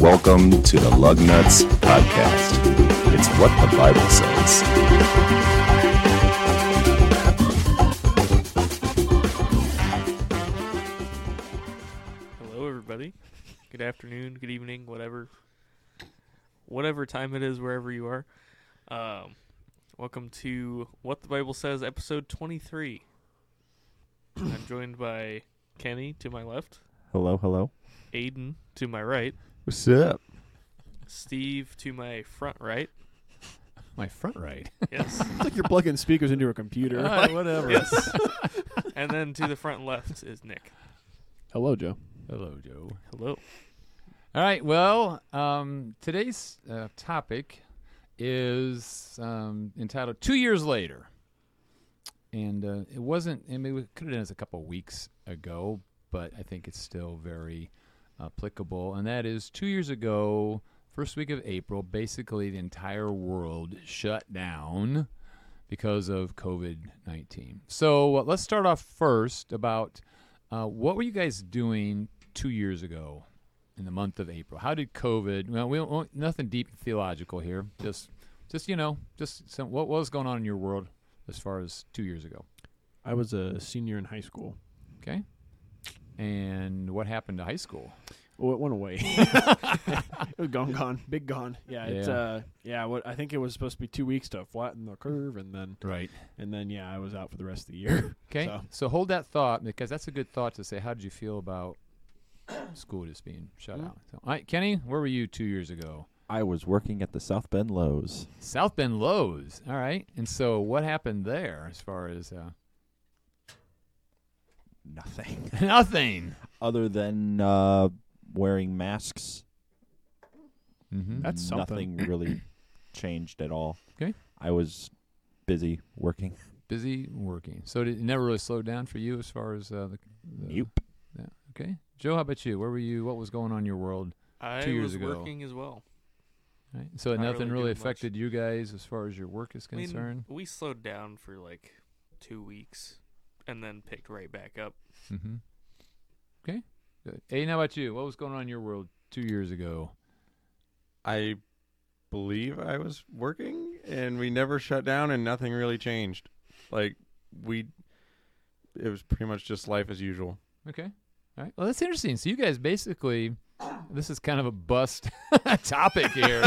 Welcome to the LugNuts Podcast. It's what the Bible says. Hello, everybody. Good afternoon, good evening, whatever time it is, wherever you are. Welcome to What the Bible Says, episode 23. I'm joined by Kenny to my left. Hello, hello. Aiden to my right. What's up? Steve to my front right. My front right? Yes. It's like you're plugging speakers into a computer. Right, whatever. Yes. And then to the front left is Nick. Hello, Joe. Hello, Joe. Hello. All right, well, today's topic is entitled 2 Years Later. And it wasn't, I mean, we could have done this a couple weeks ago, but I think it's still very applicable, and that is 2 years ago, first week of April, basically the entire world shut down because of COVID-19. So let's start off first about what were you guys doing 2 years ago in the month of April? How did COVID, well, we don't, nothing deep theological here, just what was going on in your world as far as 2 years ago? I was a senior in high school. Okay. And what happened to high school? Oh, it went away. It was gone. Big gone. Yeah. It's I think it was supposed to be 2 weeks to flatten the curve, and then I was out for the rest of the year. Okay. So hold that thought, because that's a good thought to say. How did you feel about school just being shut out? So, all right, Kenny, where were you 2 years ago? I was working at the South Bend Lowe's. South Bend Lowe's. All right. And so what happened there as far as Nothing. Nothing. Other than wearing masks. Mm-hmm. That's something. Nothing really changed at all. Okay. I was busy working. So it never really slowed down for you as far as the Nope. Yeah. Okay. Joe, how about you? Where were you? What was going on in your world 2 years ago? I was working as well. All right. So nothing really affected much. You guys as far as your work is concerned? I mean, we slowed down for like 2 weeks. And then picked right back up. Mm-hmm. Okay. Good. Hey, how about you? What was going on in your world 2 years ago? I believe I was working, and we never shut down, and nothing really changed. It was pretty much just life as usual. Okay. All right. Well, that's interesting. So you guys basically, this is kind of a bust topic here.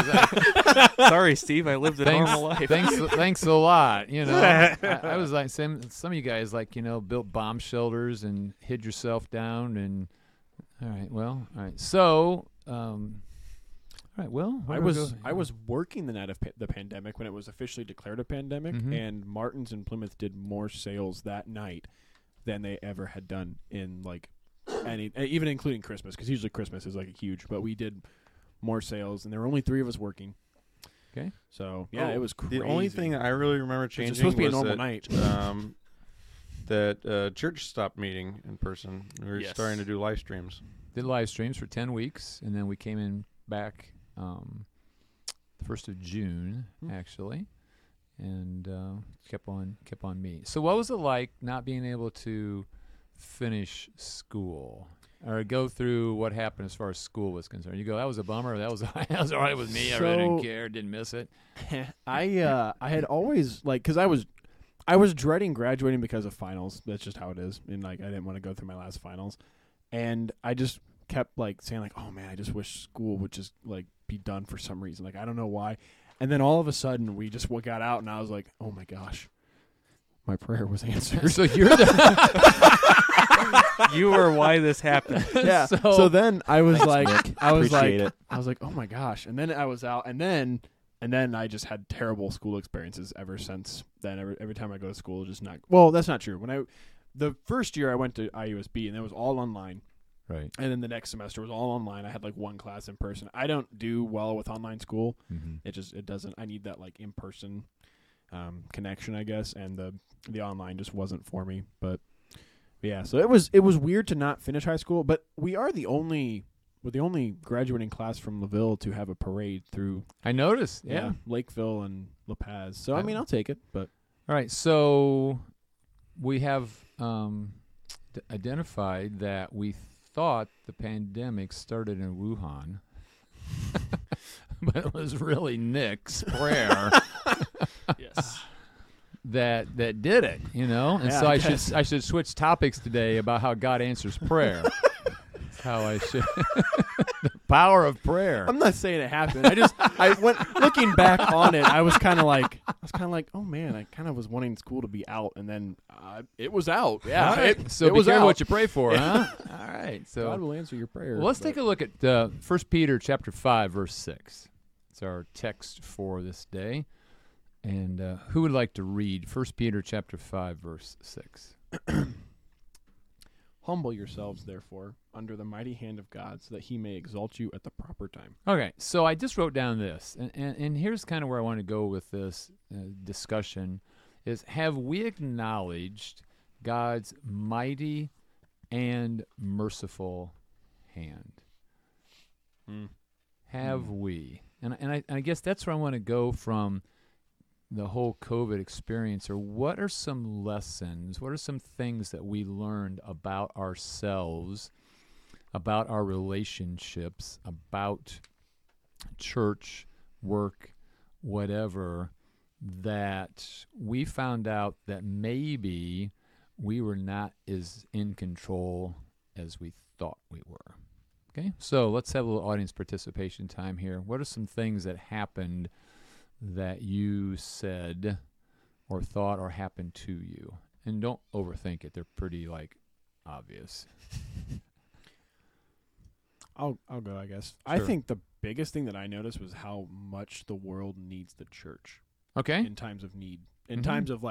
Sorry, Steve. I lived a normal life. Thanks a lot. You know, I was like, some of you guys, like, you know, built bomb shelters and hid yourself down. And all right. So, all right. Well, I was working the night of the pandemic when it was officially declared a pandemic, mm-hmm. and Martins and Plymouth did more sales that night than they ever had done in like. And even including Christmas, because usually Christmas is like a huge, but we did more sales, and there were only three of us working. Okay. So, it was crazy. The only thing I really remember changing was supposed to be a normal night. That church stopped meeting in person. We were starting to do live streams. Did live streams for 10 weeks, and then we came in back the 1st of June, actually, and kept on meeting. So what was it like not being able to finish school or go through what happened as far as school was concerned? You go, that was a bummer. That was all right with me. So, I really didn't care. Didn't miss it. I had always because I was dreading graduating because of finals. That's just how it is. And I didn't want to go through my last finals, and I just kept saying oh man, I just wish school would just be done for some reason. I don't know why. And then all of a sudden we just got out, and I was like, oh my gosh, my prayer was answered. So you're the you were why this happened. Yeah. So then I was I was like, oh my gosh. And then I was out, and then I just had terrible school experiences ever since then. Every time I go to school, just not. Well, that's not true. The first year I went to IUSB, and that was all online. Right. And then the next semester was all online. I had one class in person. I don't do well with online school. Mm-hmm. It doesn't. I need that in person connection, I guess. And the online just wasn't for me, but. Yeah, so it was weird to not finish high school, but we're the only graduating class from LaVille to have a parade through. I noticed, yeah, Lakeville and La Paz. So I mean, I'll take it. But all right, so we have identified that we thought the pandemic started in Wuhan, but it was really Nick's prayer. Yes. That did it, you know? And so I should switch topics today about how God answers prayer. That's how I should. The power of prayer. I'm not saying it happened. I went looking back on it. I was kind of like, oh man, I kind of was wanting school to be out, and then it was out. Yeah. Right. It was out. What you pray for, huh? All right. So God will answer your prayer. Well, let's take a look at First Peter chapter 5, verse 6. It's our text for this day. And who would like to read First Peter chapter 5, verse 6? Humble yourselves, therefore, under the mighty hand of God, so that he may exalt you at the proper time. Okay, so I just wrote down this, and here's kind of where I want to go with this discussion, is have we acknowledged God's mighty and merciful hand? Mm. Have we? And I guess that's where I want to go from the whole COVID experience, or what are some lessons, what are some things that we learned about ourselves, about our relationships, about church, work, whatever, that we found out that maybe we were not as in control as we thought we were. Okay, so let's have a little audience participation time here. What are some things that happened that you said or thought or happened to you? And don't overthink it. They're pretty, obvious. I'll go, I guess. Sure. I think the biggest thing that I noticed was how much the world needs the church. Okay. In times of need. In times of,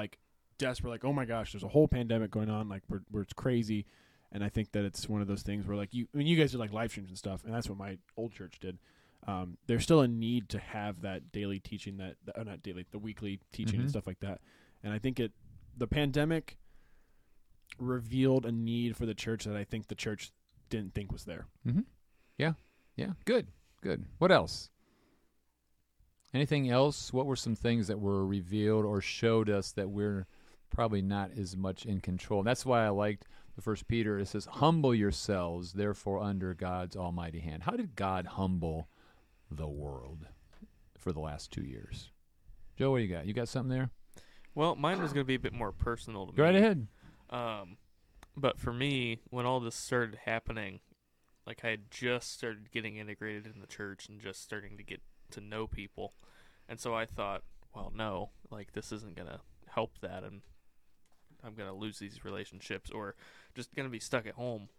desperate, oh, my gosh, there's a whole pandemic going on, where it's crazy. And I think that it's one of those things where, you guys did, live streams and stuff, and that's what my old church did. There's still a need to have that daily teaching, the weekly teaching and stuff like that. And I think the pandemic revealed a need for the church that I think the church didn't think was there. Mm-hmm. Yeah. Yeah. Good. What else? Anything else? What were some things that were revealed or showed us that we're probably not as much in control? That's why I liked the First Peter. It says, humble yourselves, therefore, under God's almighty hand. How did God humble the world for the last 2 years? Joe, what do you got? You got something there? Well, mine was going to be a bit more personal to me. Go right ahead. But for me, when all this started happening, I had just started getting integrated in the church and just starting to get to know people. And so I thought, well, no, this isn't going to help that, and I'm going to lose these relationships or just going to be stuck at home.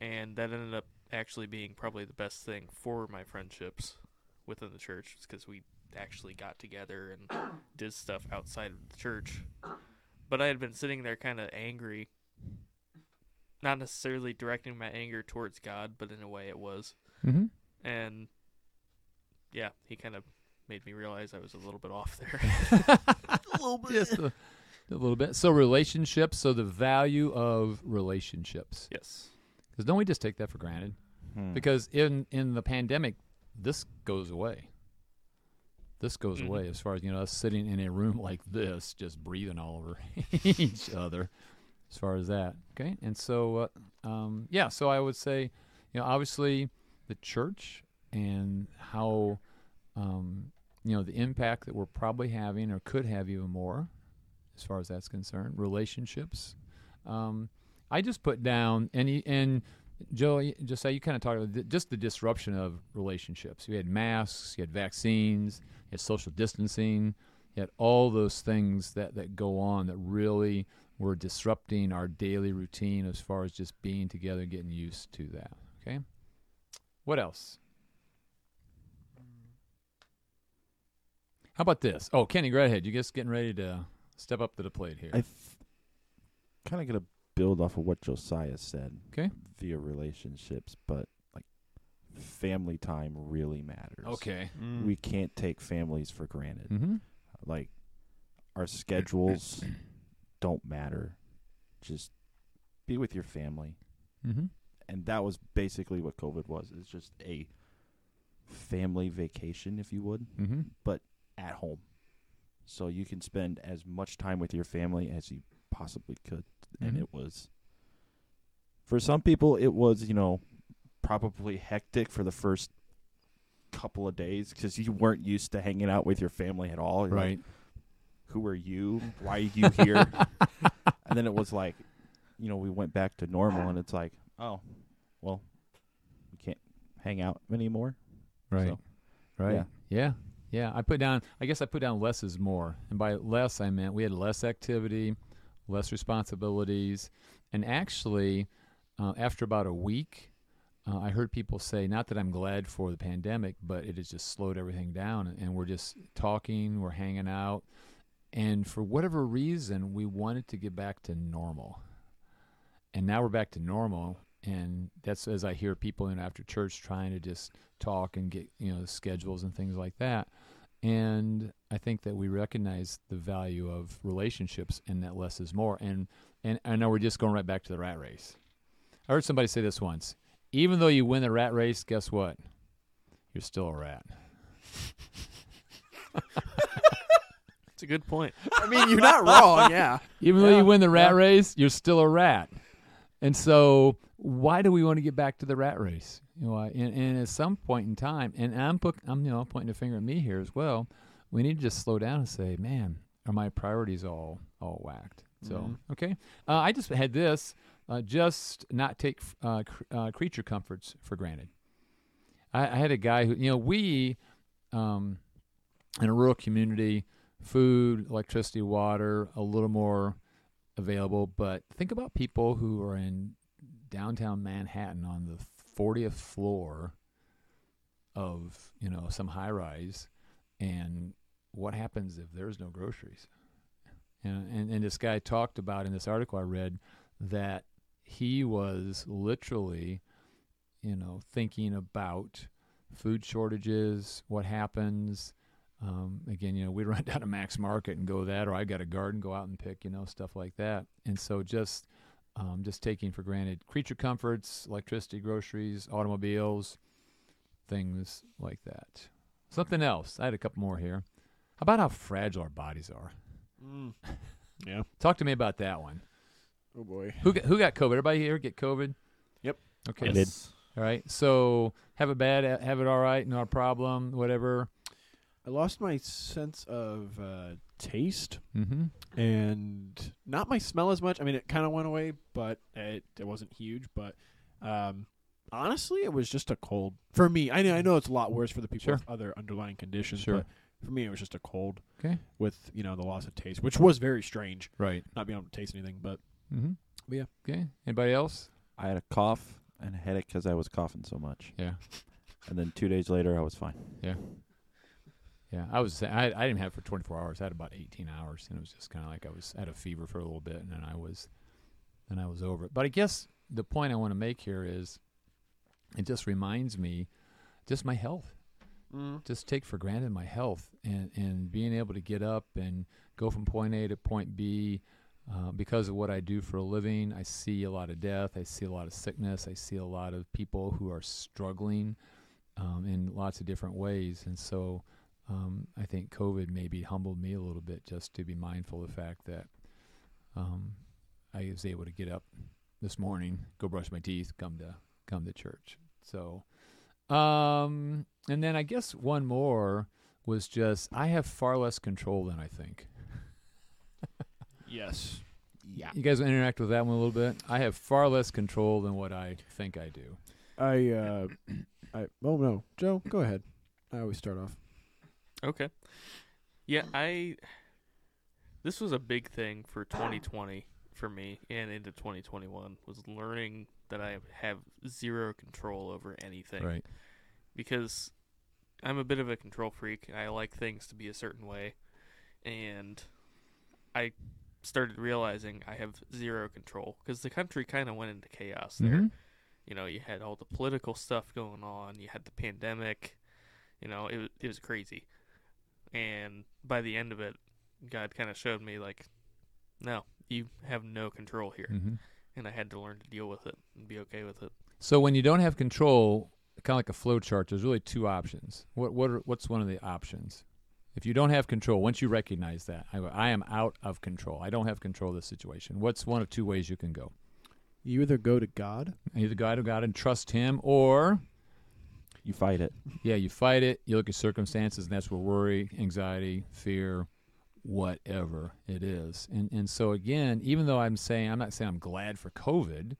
And that ended up actually being probably the best thing for my friendships within the church, because we actually got together and did stuff outside of the church. But I had been sitting there kind of angry, not necessarily directing my anger towards God, but in a way it was. Mm-hmm. And yeah, he kind of made me realize I was a little bit off there. A little bit. Yes, a little bit. So relationships, so the value of relationships. Yes. Because don't we just take that for granted? Hmm. Because in the pandemic, this goes away. This goes away as far as, us sitting in a room like this, just breathing all over each other, as far as that. Okay? And so, so I would say, obviously the church and how, the impact that we're probably having or could have even more, as far as that's concerned, relationships. I just put down, and Joe, just how you kind of talked about just the disruption of relationships. You had masks, you had vaccines, you had social distancing, you had all those things that go on that really were disrupting our daily routine as far as just being together and getting used to that. Okay? What else? How about this? Oh, Kenny, go ahead. You're just getting ready to step up to the plate here. I kind of going to build off of what Josiah said, okay, via relationships, but family time really matters. Okay. Mm. We can't take families for granted. Mm-hmm. Our schedules don't matter. Just be with your family. Mm-hmm. And that was basically what COVID was. It's just a family vacation, if you would, but at home. So you can spend as much time with your family as you possibly could. Mm-hmm. And it was, for some people, it was, you know, probably hectic for the first couple of days because you weren't used to hanging out with your family at all. You're right. Like, who are you? Why are you here? And then it was like, you know, we went back to normal, and it's like, oh, well, we can't hang out anymore. Right. So, right. Yeah. I guess I put down less is more. And by less, I meant we had less activity, less responsibilities. And actually, after about a week, I heard people say, not that I'm glad for the pandemic, but it has just slowed everything down, and we're just talking, we're hanging out. And for whatever reason, we wanted to get back to normal. And now we're back to normal, and that's as I hear people in after church trying to just talk and get, you know, schedules and things like that. And I think that we recognize the value of relationships and that less is more. And I know we're just going right back to the rat race. I heard somebody say this once. Even though you win the rat race, guess what? You're still a rat. That's a good point. I mean, you're not wrong, yeah. Even though you win the rat race, you're still a rat. And so why do we want to get back to the rat race? You know, and at some point in time, and I'm pointing a finger at me here as well, we need to just slow down and say, man, are my priorities all whacked? So, okay. I just had this. Just not take creature comforts for granted. I had a guy who, you know, we, in a rural community, food, electricity, water, a little more available. But think about people who are in downtown Manhattan on the 40th floor of, you know, some high rise. And what happens if there's no groceries? And this guy talked about in this article I read that he was literally, you know, thinking about food shortages, what happens. Again, you know, we run down to Max Market and go that, or I got a garden, go out and pick, you know, stuff like that. And so just taking for granted creature comforts, electricity, groceries, automobiles, things like that. Something else. I had a couple more here. How about how fragile our bodies are? Mm. Yeah. Talk to me about that one. Oh, boy. Who got COVID? Everybody here get COVID? Yep. Okay. Yes. I did. All right. So have it bad, have it all right, not a problem, whatever. I lost my sense of taste and not my smell as much. I mean, it kind of went away, but it wasn't huge. But honestly, it was just a cold. For me, I know it's a lot worse for the people with other underlying conditions. Sure. But for me, it was just a cold with, you know, the loss of taste, which was very strange. Right. Not being able to taste anything, but. Mm-hmm. But yeah. Okay. Anybody else? I had a cough and a headache because I was coughing so much. Yeah. And then 2 days later, I was fine. Yeah. Yeah. I didn't have it for 24 hours. I had about 18 hours, and it was just kind of like I had a fever for a little bit, and then I was over it. But I guess the point I want to make here is, it just reminds me, just my health. Just take for granted my health and being able to get up and go from point A to point B. Because of what I do for a living, I see a lot of death. I see a lot of sickness. I see a lot of people who are struggling in lots of different ways. And so I think COVID maybe humbled me a little bit just to be mindful of the fact that I was able to get up this morning, go brush my teeth, come to church. So, and then I guess one more was just I have far less control than I think. Yes. Yeah. You guys interact with that one a little bit? I have far less control than what I think I do. Oh, no. Joe, go ahead. I always start off. Okay. Yeah, this was a big thing for 2020 for me and into 2021 was learning that I have zero control over anything. Right. Because I'm a bit of a control freak. I like things to be a certain way. And I started realizing I have zero control because the country kind of went into chaos there. Mm-hmm. You know, you had all the political stuff going on. You had the pandemic. You know, it was crazy. And by the end of it, God kind of showed me, like, no, you have no control here. Mm-hmm. And I had to learn to deal with it and be okay with it. So when you don't have control, kind of like a flow chart, there's really two options. What's one of the options? If you don't have control, once you recognize that, I am out of control. I don't have control of this situation. What's one of two ways you can go? You either go to God. Either go to God and trust him, or... you fight it. Yeah, you fight it. You look at circumstances, and that's where worry, anxiety, fear, whatever it is. And so, again, even though I'm not saying I'm glad for COVID,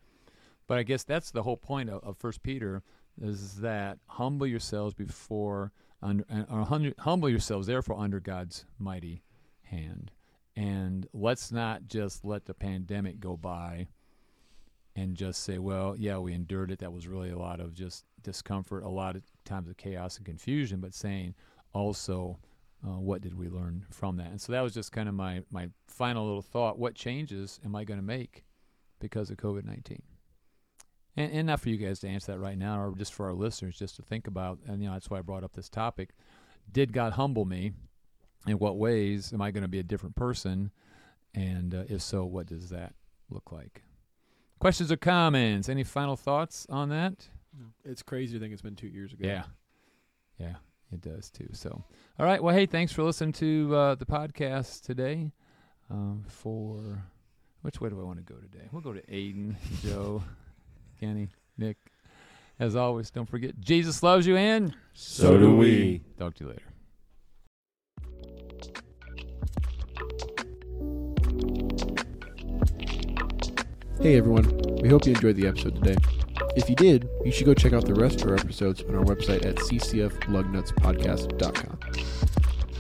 but I guess that's the whole point of First Peter, is that humble yourselves before... humble yourselves, therefore, under God's mighty hand. And let's not just let the pandemic go by and just say, well, yeah, we endured it. That was really a lot of just discomfort, a lot of times of chaos and confusion, but saying also, what did we learn from that? And so that was just kind of my final little thought. What changes am I going to make because of COVID-19? And not for you guys to answer that right now, or just for our listeners just to think about, and that's why I brought up this topic. Did God humble me? In what ways am I going to be a different person? And if so, what does that look like? Questions or comments? Any final thoughts on that? No. It's crazy to think it's been 2 years ago. Yeah, it does too. So, all right. Well, hey, thanks for listening to the podcast today. Which way do I want to go today? We'll go to Aiden, Joe, Kenny, Nick. As always, don't forget, Jesus loves you, and so do we. Talk to you later. Hey, everyone. We hope you enjoyed the episode today. If you did, you should go check out the rest of our episodes on our website at ccflugnutspodcast.com.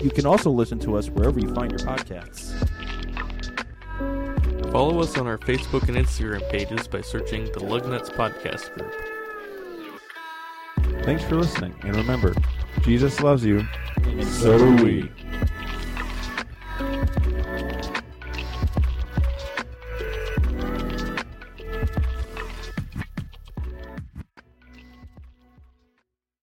You can also listen to us wherever you find your podcasts. Follow us on our Facebook and Instagram pages by searching the LugNuts Podcast group. Thanks for listening, and remember, Jesus loves you, and so do we.